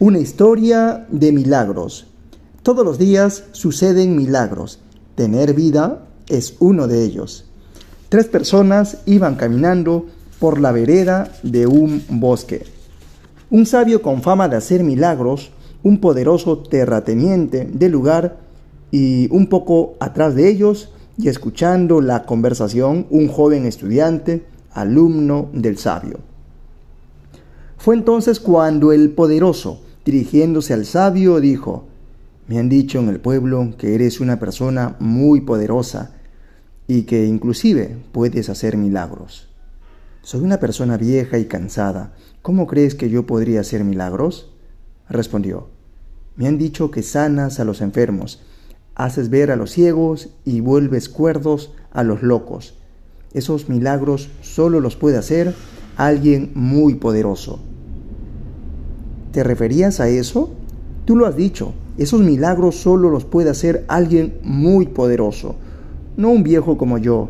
Una historia de milagros. Todos los días suceden milagros. Tener vida es uno de ellos. 3 personas iban caminando por la vereda de un bosque. Un sabio con fama de hacer milagros, un poderoso terrateniente del lugar, y un poco atrás de ellos y escuchando la conversación, un joven estudiante, alumno del sabio. Fue entonces cuando el poderoso, dirigiéndose al sabio, dijo: «Me han dicho en el pueblo que eres una persona muy poderosa y que inclusive puedes hacer milagros. Soy una persona vieja y cansada. ¿Cómo crees que yo podría hacer milagros?» Respondió: «Me han dicho que sanas a los enfermos, haces ver a los ciegos y vuelves cuerdos a los locos. Esos milagros solo los puede hacer alguien muy poderoso». ¿Te referías a eso? Tú lo has dicho. Esos milagros solo los puede hacer alguien muy poderoso, no un viejo como yo.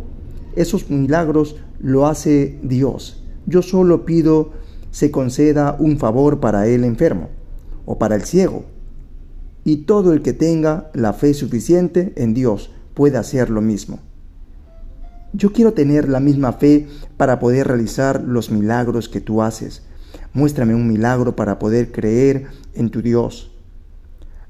Esos milagros lo hace Dios. Yo solo pido se conceda un favor para el enfermo o para el ciego. Y todo el que tenga la fe suficiente en Dios puede hacer lo mismo. Yo quiero tener la misma fe para poder realizar los milagros que tú haces. Muéstrame un milagro para poder creer en tu Dios.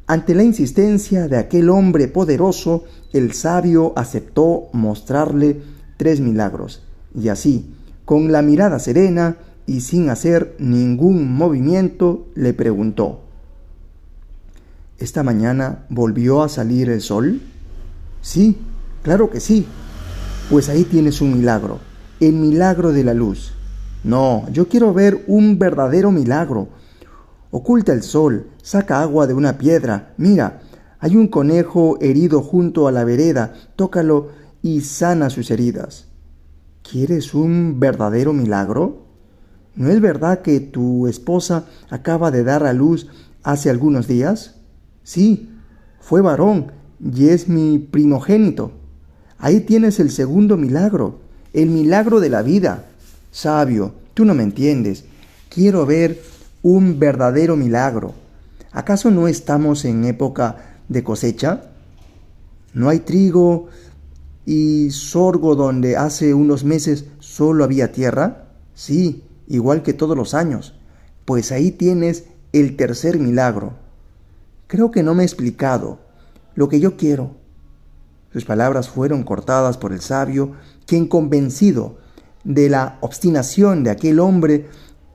Ante la insistencia de aquel hombre poderoso, el sabio aceptó mostrarle 3 milagros. Y así, con la mirada serena y sin hacer ningún movimiento, le preguntó: «¿Esta mañana volvió a salir el sol?» «Sí, claro que sí». «Pues ahí tienes un milagro, el milagro de la luz». «No, yo quiero ver un verdadero milagro. Oculta el sol, saca agua de una piedra. Mira, hay un conejo herido junto a la vereda, tócalo y sana sus heridas». «¿Quieres un verdadero milagro? ¿No es verdad que tu esposa acaba de dar a luz hace algunos días?» «Sí, fue varón y es mi primogénito». «Ahí tienes el segundo milagro, el milagro de la vida». «Sabio, tú no me entiendes. Quiero ver un verdadero milagro. ¿Acaso no estamos en época de cosecha? No hay trigo y sorgo donde hace unos meses solo había tierra. Sí, igual que todos los años. Pues ahí tienes el tercer milagro». «Creo que no me he explicado lo que yo quiero». Sus palabras fueron cortadas por el sabio, quien, convencido de la obstinación de aquel hombre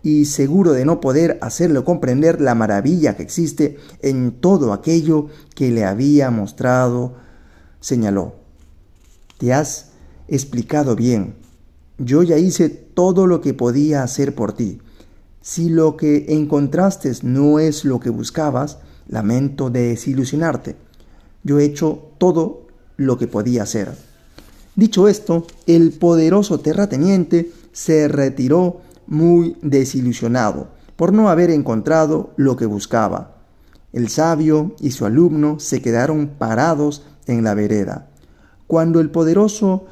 y seguro de no poder hacerle comprender la maravilla que existe en todo aquello que le había mostrado, señaló: «Te has explicado bien. Yo ya hice todo lo que podía hacer por ti. Si lo que encontraste no es lo que buscabas, lamento desilusionarte. Yo he hecho todo lo que podía hacer». Dicho esto, el poderoso terrateniente se retiró muy desilusionado por no haber encontrado lo que buscaba. El sabio y su alumno se quedaron parados en la vereda. Cuando el poderoso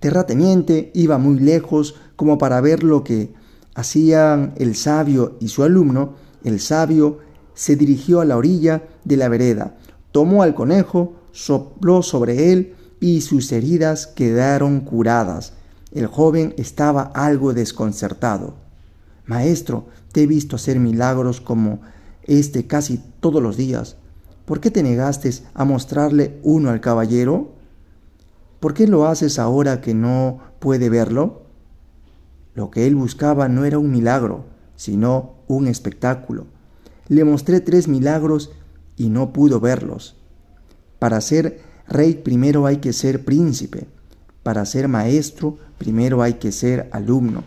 terrateniente iba muy lejos como para ver lo que hacían el sabio y su alumno, el sabio se dirigió a la orilla de la vereda, tomó al conejo, sopló sobre él y sus heridas quedaron curadas. El joven estaba algo desconcertado. «Maestro, te he visto hacer milagros como este casi todos los días. ¿Por qué te negaste a mostrarle uno al caballero? ¿Por qué lo haces ahora que no puede verlo?». Lo que él buscaba no era un milagro, sino un espectáculo. Le mostré 3 milagros y no pudo verlos. Para ser rey primero hay que ser príncipe. Para ser maestro primero hay que ser alumno.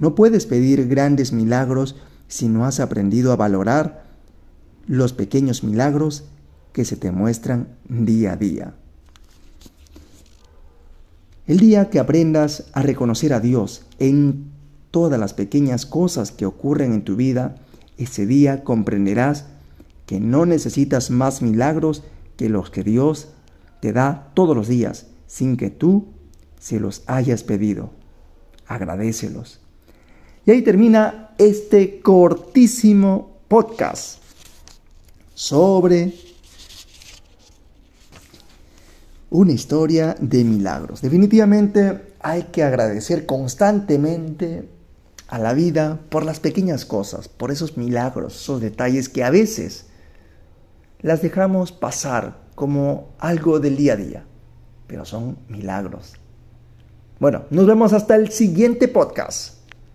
No puedes pedir grandes milagros si no has aprendido a valorar los pequeños milagros que se te muestran día a día. El día que aprendas a reconocer a Dios en todas las pequeñas cosas que ocurren en tu vida, ese día comprenderás que no necesitas más milagros que los que Dios te da todos los días, sin que tú se los hayas pedido. Agradécelos. Y ahí termina este cortísimo podcast sobre una historia de milagros. Definitivamente hay que agradecer constantemente a la vida por las pequeñas cosas, por esos milagros, esos detalles que a veces las dejamos pasar como algo del día a día, pero son milagros. Bueno, nos vemos hasta el siguiente podcast.